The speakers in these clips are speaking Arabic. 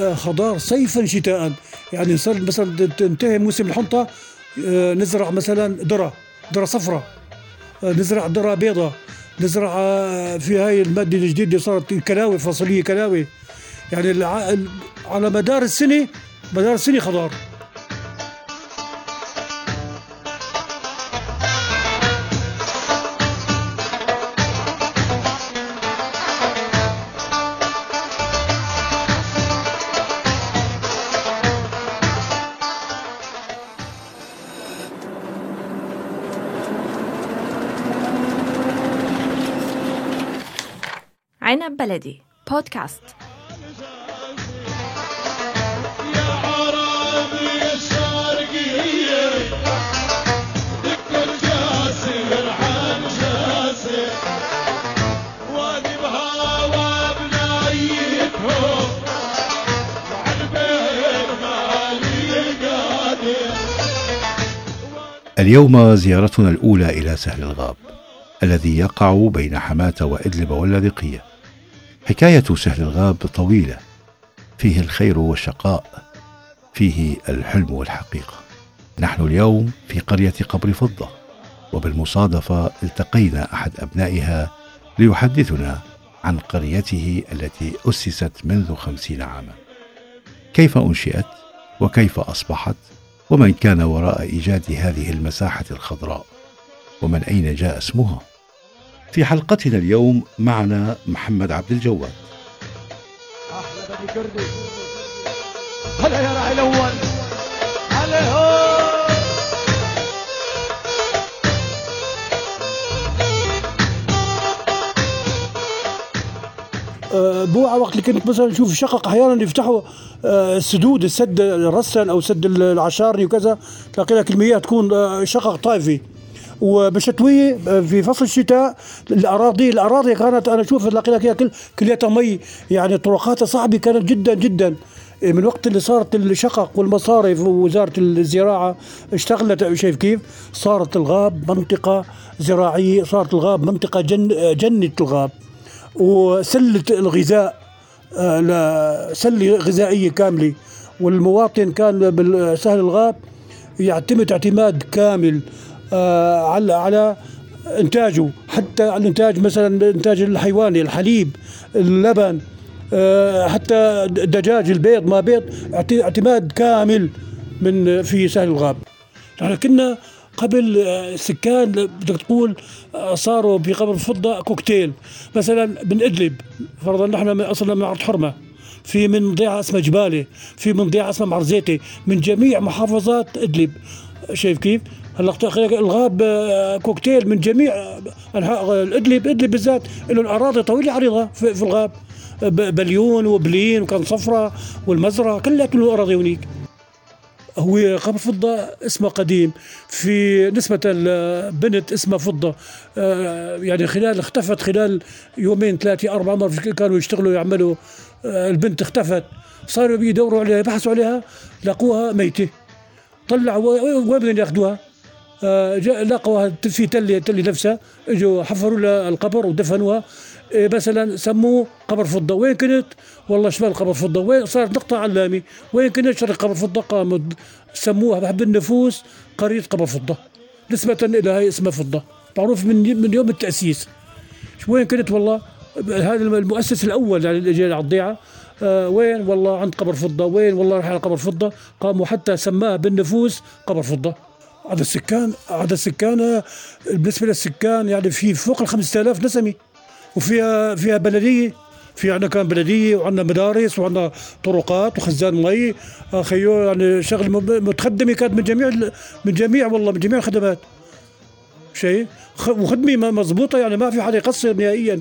خضار صيفا شتاء. يعني صار مثلا تنتهي موسم الحنطة نزرع مثلا ذرة صفراء، نزرع ذرة بيضاء، نزرع في هاي المادة الجديدة اللي صارت كلاوي فصلية كلاوي. يعني على مدار السنة خضار. عنب بلدي بودكاست. اليوم زيارتنا الأولى إلى سهل الغاب الذي يقع بين حماة وإدلب واللاذقية. حكاية سهل الغاب طويلة، فيه الخير والشقاء، فيه الحلم والحقيقة. نحن اليوم في قرية قبر فضة، وبالمصادفة التقينا أحد أبنائها ليحدثنا عن قريته التي أسست منذ 50 عاما، كيف أنشئت وكيف أصبحت، ومن كان وراء إيجاد هذه المساحة الخضراء، ومن أين جاء اسمها. في حلقتنا اليوم معنا محمد عبد الجواد. هلا يا راعي الأول، هلا هو. بوعى وقت اللي كنت مثلا نشوف الشقق أحيانا يفتحوا السدود، السد الرستن أو سد العشار وكذا، تلاقي لك المياه تكون شقق طايفة. وبشتوية في فصل الشتاء الأراضي كانت أنا أشوف تلاقي لك كلياتها مي، يعني طرقاتها صعبة كانت جدا جدا. من وقت اللي صارت الشقق والمصارف ووزارة الزراعة اشتغلت، شايف كيف صارت الغاب منطقة زراعية، صارت الغاب منطقة جنة الغاب وسلة الغذاء، سلة غذائية كاملة. والمواطن كان بسهل الغاب يعتمد اعتماد كامل على إنتاجه، حتى الإنتاج مثلا إنتاج الحيواني، الحليب، اللبن، حتى الدجاج، البيض، ما بيض، اعتماد كامل من في سهل الغاب. نحن كنا قبل سكان بدك تقول صاروا في قبر فضة كوكتيل، مثلا من إدلب فرضا نحن أصلا من معرة حرمة، في من منطقة اسمها جبالي، في منطقة اسمها معرزيتا، من جميع محافظات إدلب، شايف كيف؟ هلا الغاب كوكتيل من جميع انحاء إدلب بالذات له الاراضي طويله عريضه في الغاب، بليون وبلين وكان صفرة والمزرعه كلها له اراضي هنيك. هو قبر فضة اسمه قديم، في نسبة البنت اسمها فضة، يعني اختفت خلال 2-3-4 مرة كانوا يشتغلوا يعملوا، البنت اختفت، صاروا بيدوروا عليها يبحثوا عليها، لقوها ميتة. طلعوا وين بدهم ياخذوها، لقوها في تلي نفسها، اجوا حفروا لها القبر ودفنوها، مثلا سموه قبر فضة. وين كنت والله شمال قبر فضة، وين صارت نقطة علامة، وين كنت شرق قبر فضة، قاموا سموها بحب النفوس قرية قبر فضة، نسبة إلى هاي اسمها فضة، معروف من يوم التأسيس. وين كنت والله هذا المؤسس الأول يعني اللي جاي على الضيعة، وين والله عند قبر فضة، وين والله راح على قبر فضة، قاموا حتى سماها بالنفوس قبر فضة. عدد السكان بالنسبة للسكان يعني في فوق 5000 نسمة، وفيها بلدية، في عنا كان بلدية وعنا مدارس وعنا طرقات وخزان مي، خيو يعني شغل متخدمة كانت من جميع والله من جميع الخدمات، شيء وخدمة مضبوطة، يعني ما في حد يقصر نهائيا.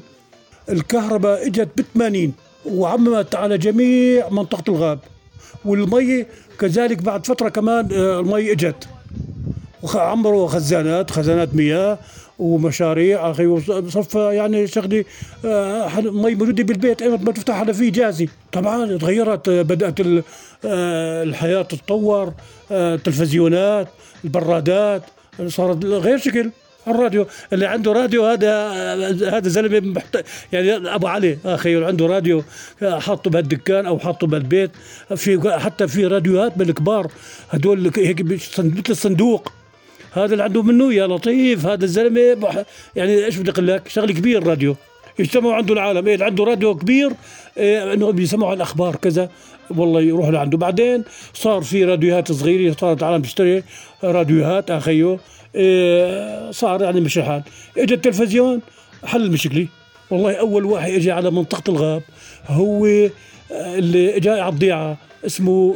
الكهرباء اجت ب80 وعممت على جميع منطقة الغاب، والمي كذلك بعد فترة كمان المي اجت، وعمروا خزانات مياه ومشاريع، أخي وصفة يعني شغلي مي موجودة بالبيت أيضا ما تفتح على فيه جاهزة. طبعا تغيرت، بدأت الحياة تتطور، التلفزيونات، البرادات صارت غير شكل، الراديو، اللي عنده راديو هذا زلمه يعني ابو علي اخي، عنده راديو حاطه بهالدكان او حاطه بالبيت، في حتى في راديوهات بالكبار هدول هيك مثل الصندوق، هذا اللي عنده منه يا لطيف، هذا الزلمه يعني ايش بدي اقول لك، شغل كبير راديو، يجتمعوا عنده العالم، إيه عنده راديو كبير إيه انه بيسمعوا الاخبار كذا، والله يروح لعنده. بعدين صار في راديوهات صغيره، صارت العالم تشتري راديوهات اخيو، إيه صار يعني مش حال. اجى التلفزيون حل المشكله، والله اول واحد اجى على منطقه الغاب هو اللي اجى على الضيعه، اسمه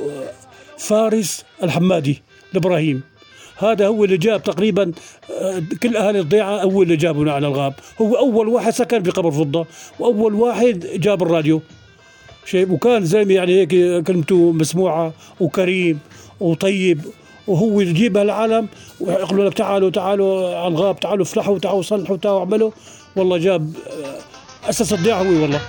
فارس الحمادي لابراهيم، هذا هو اللي جاب تقريبا كل اهالي الضيعه، اول اللي جابونا على الغاب، هو اول واحد سكن بقبر فضه، واول واحد جاب الراديو شيء، وكان زلمه يعني هيك كلمته مسموعه وكريم وطيب، وهو يجيبها العالم ويقولوا لك تعالوا تعالوا على الغاب، تعالوا افلحوا، تعالوا صلحوا، تعالوا اعملوا، والله جاب اسس الضيعه هو والله.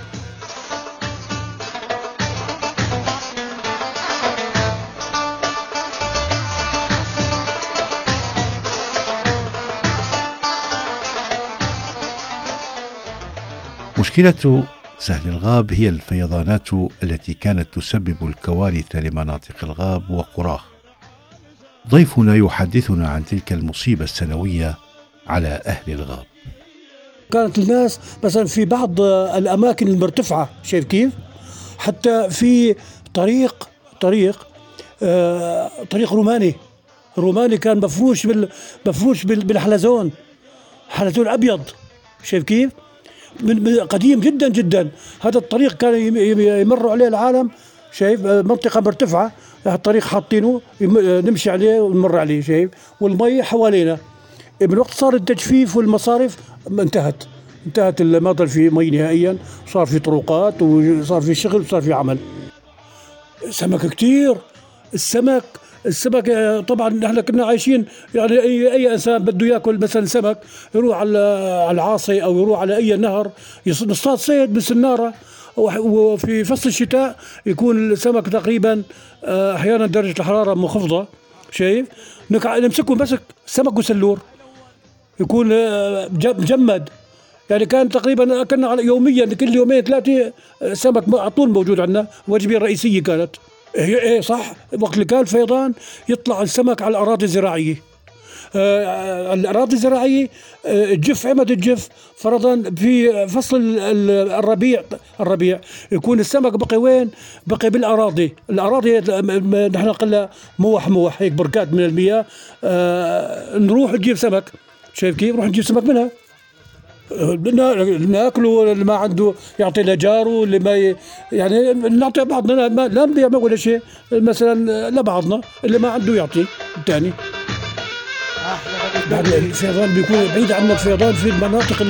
مشكلة سهل الغاب هي الفيضانات التي كانت تسبب الكوارث لمناطق الغاب وقراه. ضيفنا يحدثنا عن تلك المصيبة السنوية على أهل الغاب. كانت الناس مثلا في بعض الأماكن المرتفعة، شايف كيف؟ حتى في طريق روماني كان مفروش بالحلزون، حلزون أبيض، شايف كيف؟ من قديم جدا جدا هذا الطريق، كان يمر عليه العالم، شايف منطقة مرتفعة، الطريق حاطينه نمشي عليه ونمر عليه، شايف، والمي حوالينا. بالوقت صار التجفيف والمصارف انتهت، ما ضل في مي نهائيا، صار في طرقات وصار في شغل وصار في عمل. سمك كتير، السمك طبعا نحن كنا عايشين يعني اي انسان بده ياكل مثلا سمك يروح على العاصي او يروح على اي نهر يصطاد صيد بالسناره، وفي فصل الشتاء يكون السمك تقريبا احيانا درجه الحراره منخفضه، شايف، نمسكه مسك سمك وسلور يكون مجمد، يعني كان تقريبا اكلنا يوميا كل يومين ثلاثه سمك على طول موجود عندنا، وجبه رئيسيه كانت. ايه صح، وقت اللي كان فيضان يطلع السمك على الاراضي الزراعيه، الجف، عمد الجف فرضا في فصل الربيع يكون السمك بقي وين؟ بقي بالاراضي، نحن قلنا موح هيك بركات من المياه، نروح نجيب سمك، شايف كيف؟ نروح نجيب سمك منها ناكله، اللي ما عنده يعطي لجاره، اللي ما يعني نعطي بعضنا، لا نبيع ولا شيء مثلا لبعضنا، اللي ما عنده يعطي الثاني. بعد الفيضان بيكون بعيد عن الفيضان في المناطق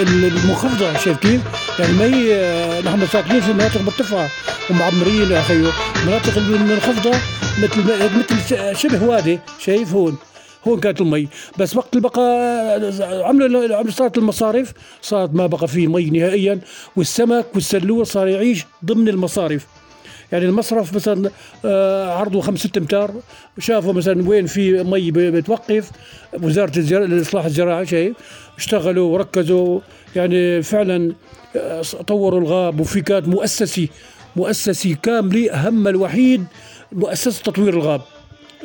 المنخفضه، شايف كيف؟ يعني نحن ساكنين في مناطق مرتفعه ومعمرين يا اخي، المناطق المنخفضه مثل شبه وادي، شايف، هون كانت المي، بس وقت اللي بقى عملوا صارت المصارف، صارت ما بقى فيه مي نهائيا، والسمك والسلور صار يعيش ضمن المصارف، يعني المصرف مثلا عرضه 5-6 أمتار، شافوا مثلا وين في مي بتوقف، وزارة الإصلاح الزراعي شيء اشتغلوا وركزوا، يعني فعلا طوروا الغاب، وفي كانت مؤسسة كاملة، أهم الوحيد مؤسسة تطوير الغاب،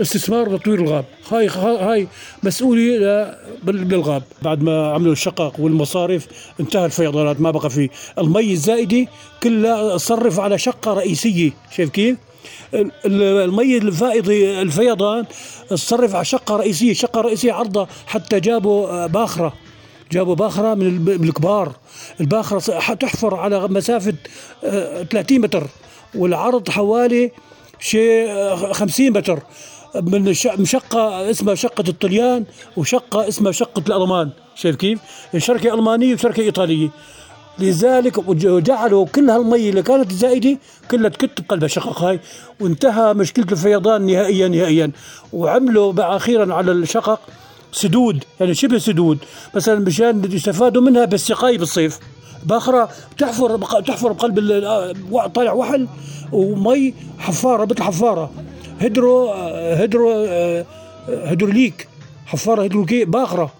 استثمار وتطوير الغاب، هاي مسؤولية بالغاب. بعد ما عملوا الشقق والمصارف انتهى الفيضانات، ما بقى فيه المي الزائدة، كلها صرف على شقة رئيسية، شايف كيف؟ المي الفائضة الفيضان صرف على شقة رئيسية عرضها، حتى جابوا باخرة من الكبار، الباخرة تحفر على مسافة 30 متر والعرض حوالي شيء 50 متر، من شقة اسمها شقة الطليان وشقة اسمها شقة الألمان، شايف كيف؟ شركة ألمانية وشركة إيطالية، لذلك جعلوا كل هالمي اللي كانت زائدة كلها تكت بقلب الشقق هاي، وانتهى مشكلة الفيضان نهائيا. وعملوا أخيرا على الشقق سدود، يعني شبه سدود مثلا مشان يستفادوا منها بالسقاية بالصيف، باخرة تحفر بقلب طالع وحل ومي، حفارة مثل حفارة هيدروليك، باخرة،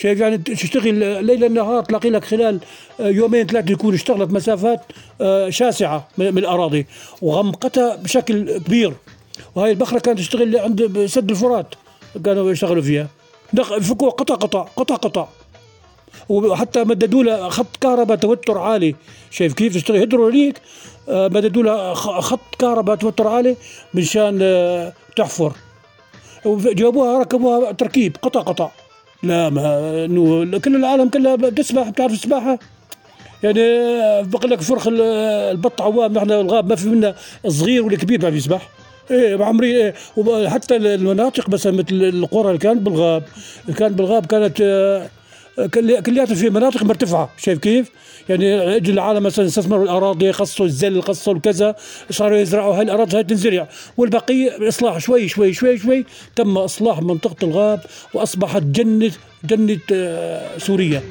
شايف يعني تشتغل ليلا نهار، تلاقي لك خلال يومين ثلاثة يكون اشتغلت مسافات شاسعة من الأراضي وغمقتها بشكل كبير. وهي البخرة كانت تشتغل عند سد الفرات، كانوا يشتغلوا فيها فكوا قطع قطع قطع قطع، وحتى مددوا لها خط كهرباء توتر عالي. شايف كيف تشتغل هيدروليك، مددوا لها خط كهرباء توتر عالي منشان تحفر، وجابوها ركبوها تركيب قطع قطع. لا ما انه كل العالم كلها بتسبح، بتعرف السباحه يعني، بقول لك فرخ البط عوام، احنا الغاب ما في منا الصغير والكبير ما بيسبح. ايه عمري ايه، وحتى المناطق بس مثل القرى اللي كانت بالغاب، كانت كلياتها في مناطق مرتفعه. شايف كيف يعني، اجوا العالم مثلا استثمروا الاراضي، خصوا الزل، خصوا الكذا، صاروا يزرعوا هاي الاراضي، هاي تنزرع، والبقيه اصلاح شوي شوي شوي شوي. تم اصلاح منطقه الغاب واصبحت جنه سوريا.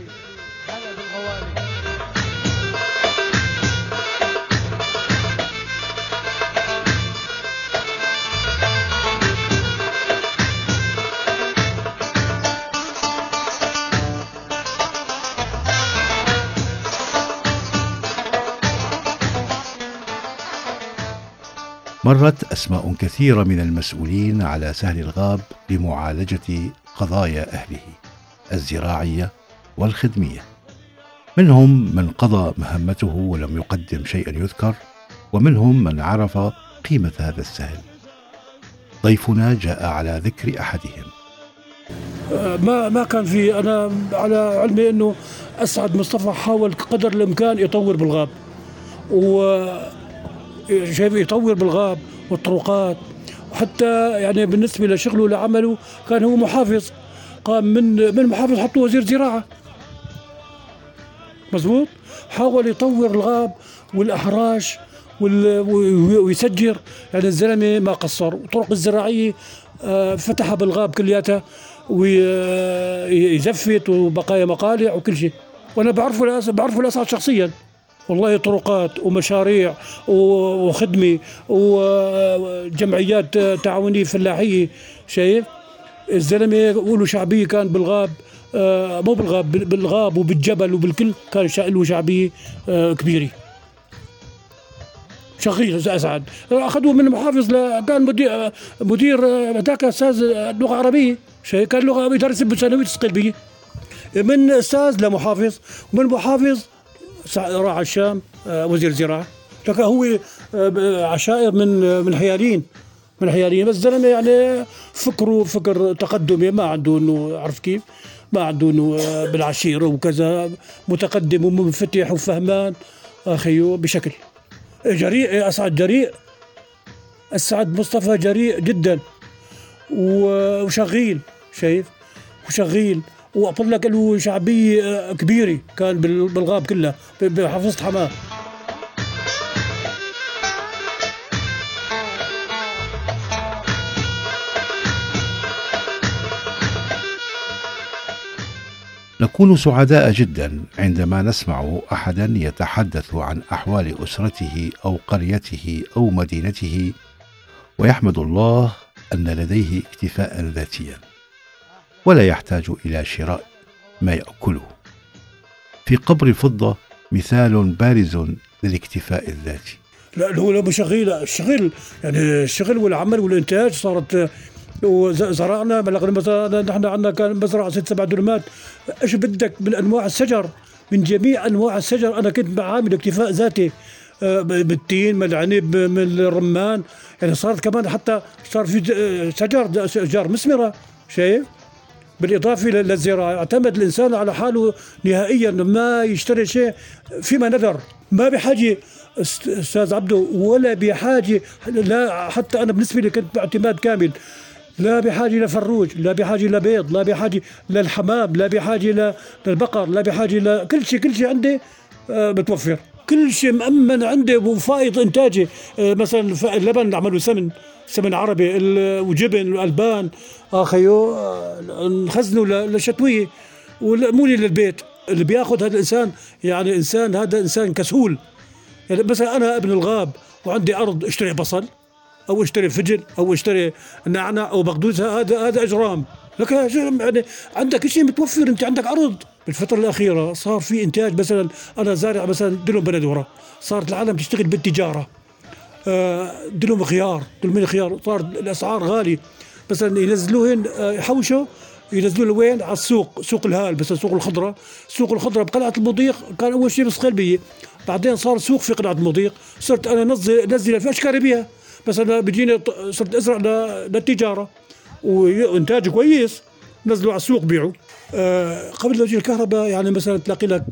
مرت أسماء كثيرة من المسؤولين على سهل الغاب لمعالجة قضايا أهله الزراعية والخدمية، منهم من قضى مهمته ولم يقدم شيئا يذكر، ومنهم من عرف قيمة هذا السهل. ضيفنا جاء على ذكر أحدهم. ما كان في، أنا على علمي أنه أسعد مصطفى حاول قدر الإمكان يطور بالغاب، شايف يطور بالغاب والطرقات، وحتى يعني بالنسبة لشغله لعمله كان هو محافظ، قام من محافظ حطوه وزير زراعة، مزبوط، حاول يطور الغاب والأحراش ويسجر، يعني الزلمة ما قصر. وطرق الزراعية فتحها بالغاب كلياتها ويزفت وبقايا مقالع وكل شيء، وأنا بعرفه الأسعد شخصياً والله، طرقات ومشاريع وخدمة وجمعيات تعاونية فلاحية. شايف الزلمة يقولوا شعبية، كان بالغاب، مو بالغاب، بالغاب وبالجبل وبالكل كان له شعبية كبيرة. شخيص أسعد أخذوه من محافظ كان مدير ذاك أستاذ لغة عربية، شيء كان لغة يدرس بالثانوية الصقلبية، من أستاذ لمحافظ، ومن محافظ راح الشام وزير زراعة. لك هو عشائر من حيالين، بس زلمة يعني فكره فكر تقدمي، ما عنده انه عرف كيف، ما عنده انه بالعشيرة وكذا، متقدم ومنفتح وفهمان اخيو بشكل جريء. أسعد جريء، أسعد مصطفى جريء جدا وشغيل، شايف وشغيل، وأقول لك له شعبية كبيرة كان بالغاب كلها بحفظة حماة. نكون سعداء جدا عندما نسمع أحدا يتحدث عن أحوال أسرته أو قريته أو مدينته، ويحمد الله أن لديه اكتفاء ذاتيا ولا يحتاج إلى شراء ما يأكله. في قبر فضة مثال بارز للاكتفاء الذاتي. لا هو لو شغيل، الشغل يعني الشغل والعمل والإنتاج، صارت وزرعنا مثلا، نحن عندنا كان مزرعة 6-7 دنمات، إيش بدك من أنواع الشجر، من جميع أنواع الشجر أنا كنت بعامل اكتفاء ذاتي، بالتين، من العنب، من الرمان، يعني صارت كمان حتى صار في شجر مسمرة. شايف بالإضافة للزراعة اعتمد الإنسان على حاله نهائيا، ما يشتري شيء فيما نذر، ما بحاجة أستاذ عبده ولا بحاجة، لا حتى أنا بالنسبة لي كنت باعتماد كامل، لا بحاجة لفروج، لا بحاجة لبيض، لا بحاجة للحمام، لا بحاجة للبقر، لا بحاجة كل شيء عندي بتوفر، كل شيء مأمن عندي وفائض إنتاجي. مثلا اللبن عملوا سمن عربي وجبن والألبان أخيو، نخزنوا للشتوية ولمولي للبيت. اللي بياخد هذا الإنسان يعني إنسان، هذا إنسان كسول. يعني مثلا أنا ابن الغاب وعندي أرض، اشتري بصل او اشتري فجل او اشتري نعناع او بقدونس، هذا اجرام. لك يعني عندك شيء متوفر، انت عندك ارض. بالفتره الاخيره صار في انتاج، مثلا انا زارع مثلا دلهم بندوره، صارت العالم تشتغل بالتجاره، دلهم خيار، دلهم خيار صار الاسعار غالي، مثلا ينزلوهن يحوشوا ينزلوه وين؟ على السوق، سوق الهال، بس سوق الخضره، سوق الخضره بقلعه المضيق كان اول شيء بس قلبيه، بعدين صار سوق في قلعه المضيق، صرت انا نزل في اشكاري بها، بس انا بيجيني صرت ازرع للتجاره وانتاج كويس، نزلوا على السوق بيعوا. قبل وجود الكهرباء يعني مثلا تلاقي لك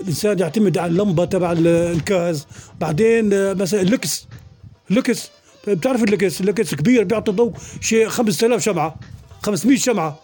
الانسان يعتمد على اللمبه تبع الكاز، بعدين مثلا اللكس بتعرف اللكس كبير بيعطي ضوء شيء 5000 شمعه 500 شمعه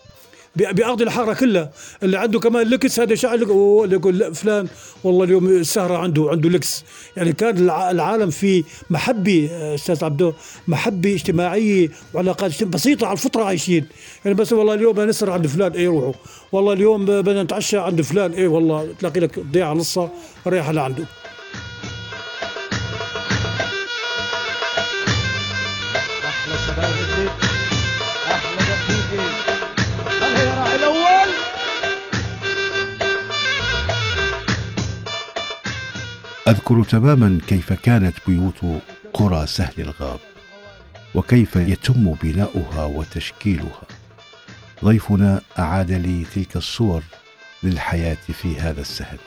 بأرض الحارة كلها، اللي عنده كمان لكس هذا شعر يقول فلان والله اليوم السهرة عنده لكس. يعني كان العالم في محبة أستاذ عبدو، محبة اجتماعية وعلاقات بسيطة على الفطرة عايشين. يعني بس والله اليوم بنسهر عند فلان، اي روحوا، والله اليوم بدنا نتعشى عند فلان، اي والله، تلاقي لك ضيعة نصها رايحة لعنده. أذكر تماما كيف كانت بيوت قرى سهل الغاب وكيف يتم بناؤها وتشكيلها. ضيفنا أعاد لي تلك الصور للحياة في هذا السهل.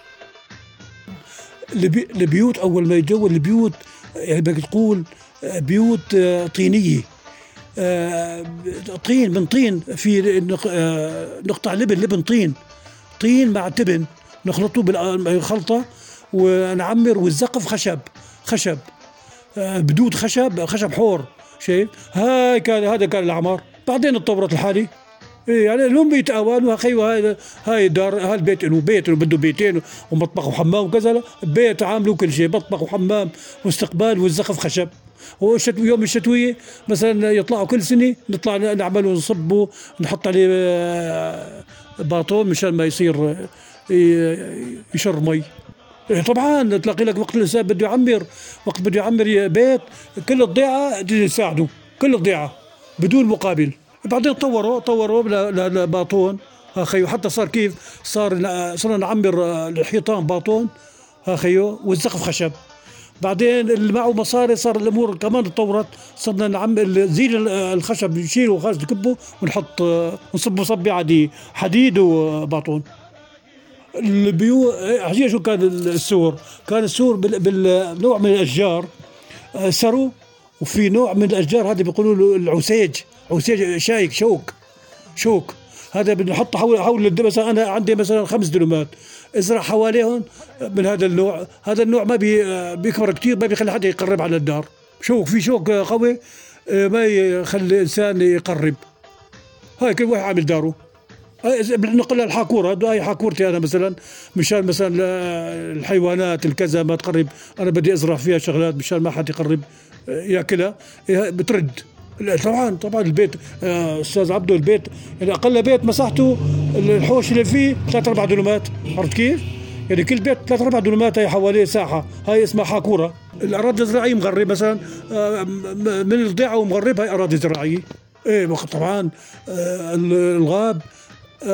البيوت أول ما يجوا البيوت يعني بدك تقول بيوت طينية، طين من طين، في نقطع لبن طين مع تبن نخلطه بالخلطة ونعمر، والزقف خشب بدود، خشب حور شيء. هاي كان هذا كان العمار، بعدين اتطورت الحالي، يعني لهم بيتقاولوا اخي هاي الدار، هاي البيت له بيت بده بيتين ومطبخ وحمام وكذا، بيت عاملوا كل شيء، مطبخ وحمام واستقبال، والزقف خشب. يوم الشتويه مثلا يطلعوا كل سنه، نطلع نعملوا نصبوا، نحط عليه باطون مشان ما يصير يشر مي. طبعا تلاقي لك وقت الانسان بده يعمر، وقت بده يعمر بيت، كل الضيعه تساعده، كل الضيعه بدون مقابل. بعدين طوروا لباطون اخيو، حتى صار كيف صرنا نعمر الحيطان باطون اخيو، والسقف خشب. بعدين اللي معه مصاري صار الامور كمان تطورت، صرنا نعمر زين الخشب، نشيله وخارج نكبه ونحط نصبه صبي عادي، حديد وباطون. البيوت عجيب، شو كان السور؟ كان السور بالنوع من الاشجار، سرو، وفي نوع من الاشجار هذا بيقولوا له العسيج، عسيج شايك، شوك، هذا بنحطه حول مثلا انا عندي مثلا 5 دلومات، ازرع حواليهم من هذا النوع. هذا النوع ما بيكبر كثير، ما بيخلي حدا يقرب على الدار، شوك قوي ما يخلي انسان يقرب. هاي كل واحد عامل داره، نقول لها الحاكورة، هاي حاكورتي أنا مثلا، مشان مثلا الحيوانات الكذا ما تقرب، أنا بدي أزرع فيها شغلات مشان ما حد يقرب يأكلها، بترد. طبعا البيت أستاذ عبده، البيت يعني أقل بيت مساحته الحوش اللي فيه 3-4 دلومات، عرفت كيف؟ يعني كل بيت 3-4 دلومات، هي حواليه ساحة، هاي اسمها حاكورة. الأراضي الزراعية مغرب مثلا من الضيعة ومغرب، هاي أراضي زراعية. إيه طبعا الغاب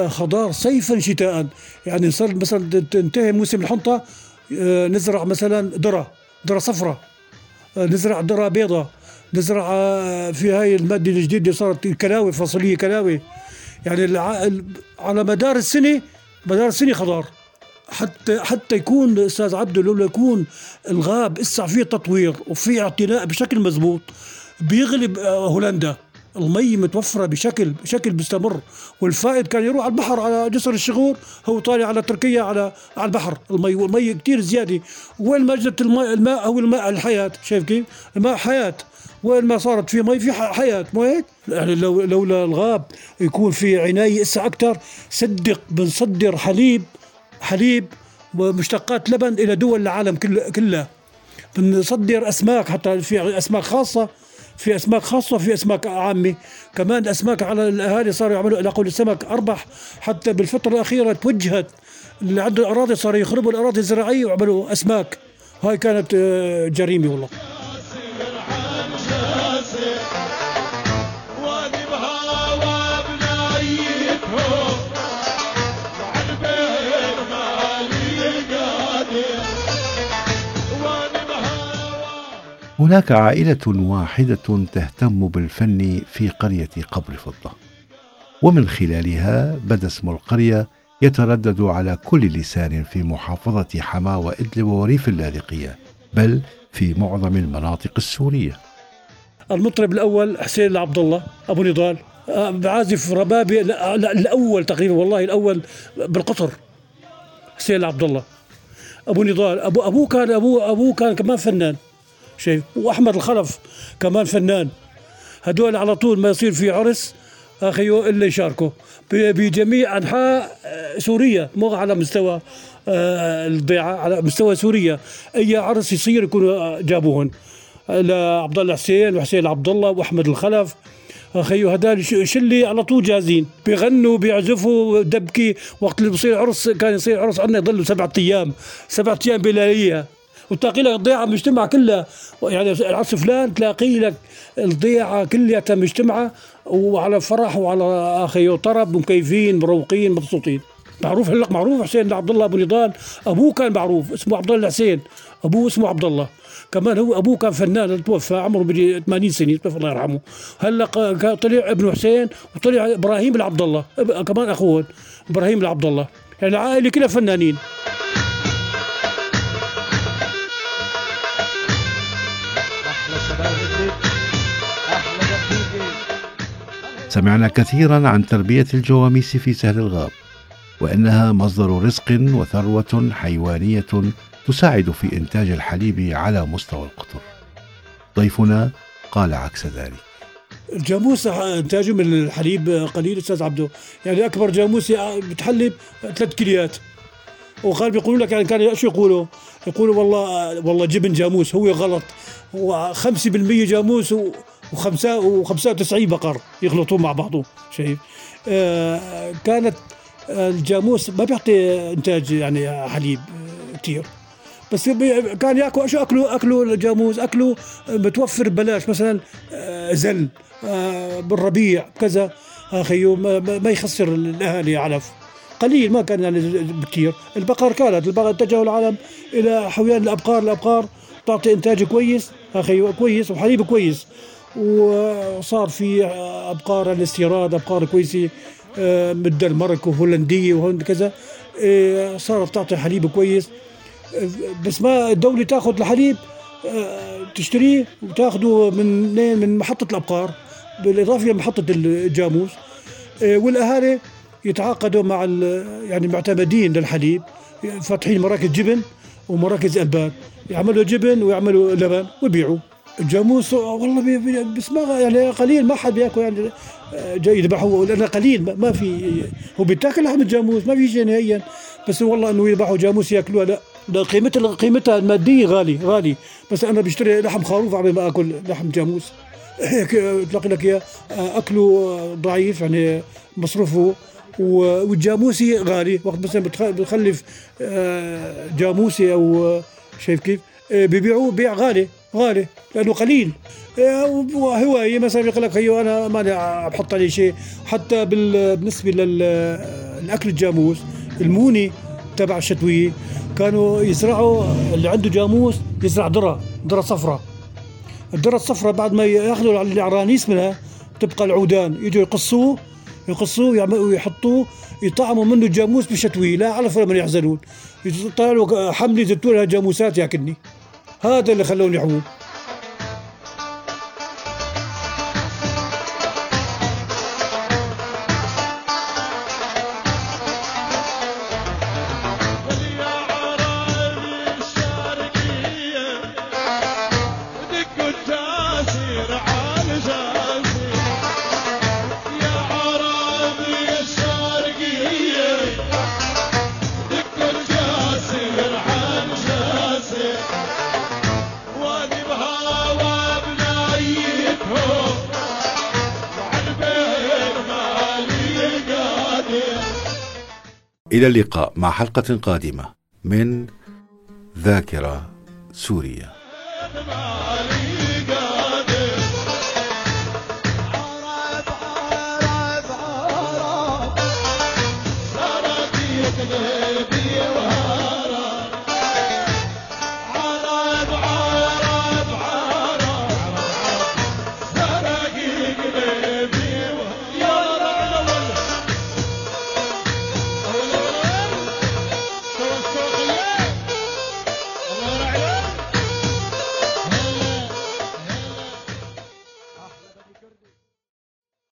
خضار صيفا شتاء، يعني صار مثلا تنتهي موسم الحنطة، نزرع مثلا ذرة صفرة، نزرع ذرة بيضة، نزرع في هاي المادة الجديدة اللي صارت الكلاوي، فصلية كلاوي، يعني على مدار السنة خضار. حتى يكون أستاذ عبده، لو يكون الغاب إسع فيه تطوير وفيه اعتناء بشكل مزبوط، بيغلب هولندا. المي متوفرة بشكل مستمر، والفائد كان يروح على البحر، على جسر الشغور، هو طالع على تركيا على البحر، والمي كتير زيادة. وين ما جت الماء هو الماء الحياة، شايف كيف؟ الماء حياة، وين ما صارت في مي في حياة، مو هيك؟ يعني لولا الغاب يكون في عناية إسا أكتر، صدق بنصدر حليب ومشتقات لبن إلى دول العالم كلها، بنصدر أسماك، حتى في أسماك خاصة، في أسماك عامة كمان، أسماك على الأهالي صاروا يعملوا لقول السمك أربح. حتى بالفترة الأخيرة توجهت اللي عنده الأراضي صاروا يخربوا الأراضي الزراعية ويعملوا أسماك، هاي كانت جريمة والله. هناك عائلة واحدة تهتم بالفن في قرية قبر فضة، ومن خلالها بدا اسم القرية يتردد على كل لسان في محافظة حماة وإدلب وريف اللاذقية، بل في معظم المناطق السورية. المطرب الأول حسين عبد الله أبو نضال، بعازف ربابي الأول تقريبا، والله الأول بالقطر حسين عبد الله أبو نضال. أبوه كان كمان فنان شيء، وأحمد الخلف كمان فنان. هدول على طول ما يصير في عرس أخيو اللي يشاركوا بجميع أنحاء سوريا، مو على مستوى الضيعة، على مستوى سوريا أي عرس يصير يكونوا جابوهن، لعبد الله حسين وحسين عبد الله وأحمد الخلف أخيو هدول شلي على طول جاهزين، بيغنوا بيعزفوا دبكي. وقت اللي بصير عرس كان يصير عرس عندنا يضلوا 7 أيام بلالية، وتلاقي لك الضيعة مجتمعة كلها، يعني العرس فلان تلاقي لك الضيعة كلها مجتمعة وعلى فرح وعلى أخيو طرب مكيفين مروقين مبسوطين. معروف هلق معروف حسين عبد الله أبو نضال، أبوه كان معروف اسمه عبد الله حسين، أبوه اسمه عبد الله كمان، هو أبوه كان فنان توفى عمره بيجي 80 سنة توفى الله يرحمه. هلق طلع ابنه حسين وطلع إبراهيم العبد الله كمان أخوه إبراهيم العبد الله، يعني العائلة كلها فنانين. سمعنا كثيرا عن تربية الجواميس في سهل الغاب، وأنها مصدر رزق وثروة حيوانية تساعد في إنتاج الحليب على مستوى القطر. ضيفنا قال عكس ذلك. الجاموس إنتاجه من الحليب قليل أستاذ عبده، يعني أكبر جاموس بتحلب 3 كيلوات، وقال بيقولوا لك يعني كان شو يقولوا والله جبن جاموس، هو غلط، هو 5% جاموس و95 بقر يغلطون مع بعضهم شايف. كانت الجاموس ما بيعطي إنتاج يعني حليب كتير، بس كان يأكل شو أكلوا الجاموس أكلوا متوفر ببلاش، مثلا زل بالربيع كذا أخيو ما يخسر الأهالي علف قليل، ما كان يعني كتير. البقر كانت البقر اتجهوا العالم إلى حويان الأبقار تعطي إنتاج كويس أخيو كويس وحليب كويس، وصار في أبقار الاستيراد أبقار كويسة من الدنمارك وهولندية وهند كذا، صارت تعطي حليب كويس. بس ما الدولة تأخذ الحليب تشتريه وتأخذه من محطة الأبقار بالإضافة لمحطة الجاموس، والأهالي يتعاقدوا مع يعني المعتمدين للحليب، فاتحين مراكز جبن ومراكز ألبان، يعملوا جبن ويعملوا لبن ويبيعوا الجاموس. والله بس ما يعني قليل، ما حد بياكل يعني جاي يذبحوه لأنه قليل، ما في هو بيتاكل لحم الجاموس ما في شيء نهائيا، بس والله إنه يذبحوا جاموس يأكلوه لا، قيمتها المادية غالي. بس أنا بشتري لحم خروف عم ما أكل لحم جاموس، تلاقي لك يا أكله ضعيف يعني مصروفه، والجاموسي غالي. وقت مثلا بتخلف جاموسي أو شايف كيف بيبيعوه بيع غالي لأنه قليل. وهواية مثلا يقول لك أيوه أنا ما بحط عليه شيء. حتى بالنسبة للأكل الجاموس الموني تبع الشتوية كانوا يزرعوا، اللي عنده جاموس يزرع ذرة صفراء. الذرة الصفراء بعد ما يأخذوا العرانيس منها تبقى العودان، يجوا يقصوه ويحطوه يطعموا منه الجاموس بالشتوية، لا على فلا من يحزنون، يطلعوا حملة زيتون هالجاموسات ياكلني، هذا اللي خلوني يحوم. إلى اللقاء مع حلقة قادمة من ذاكرة سورية.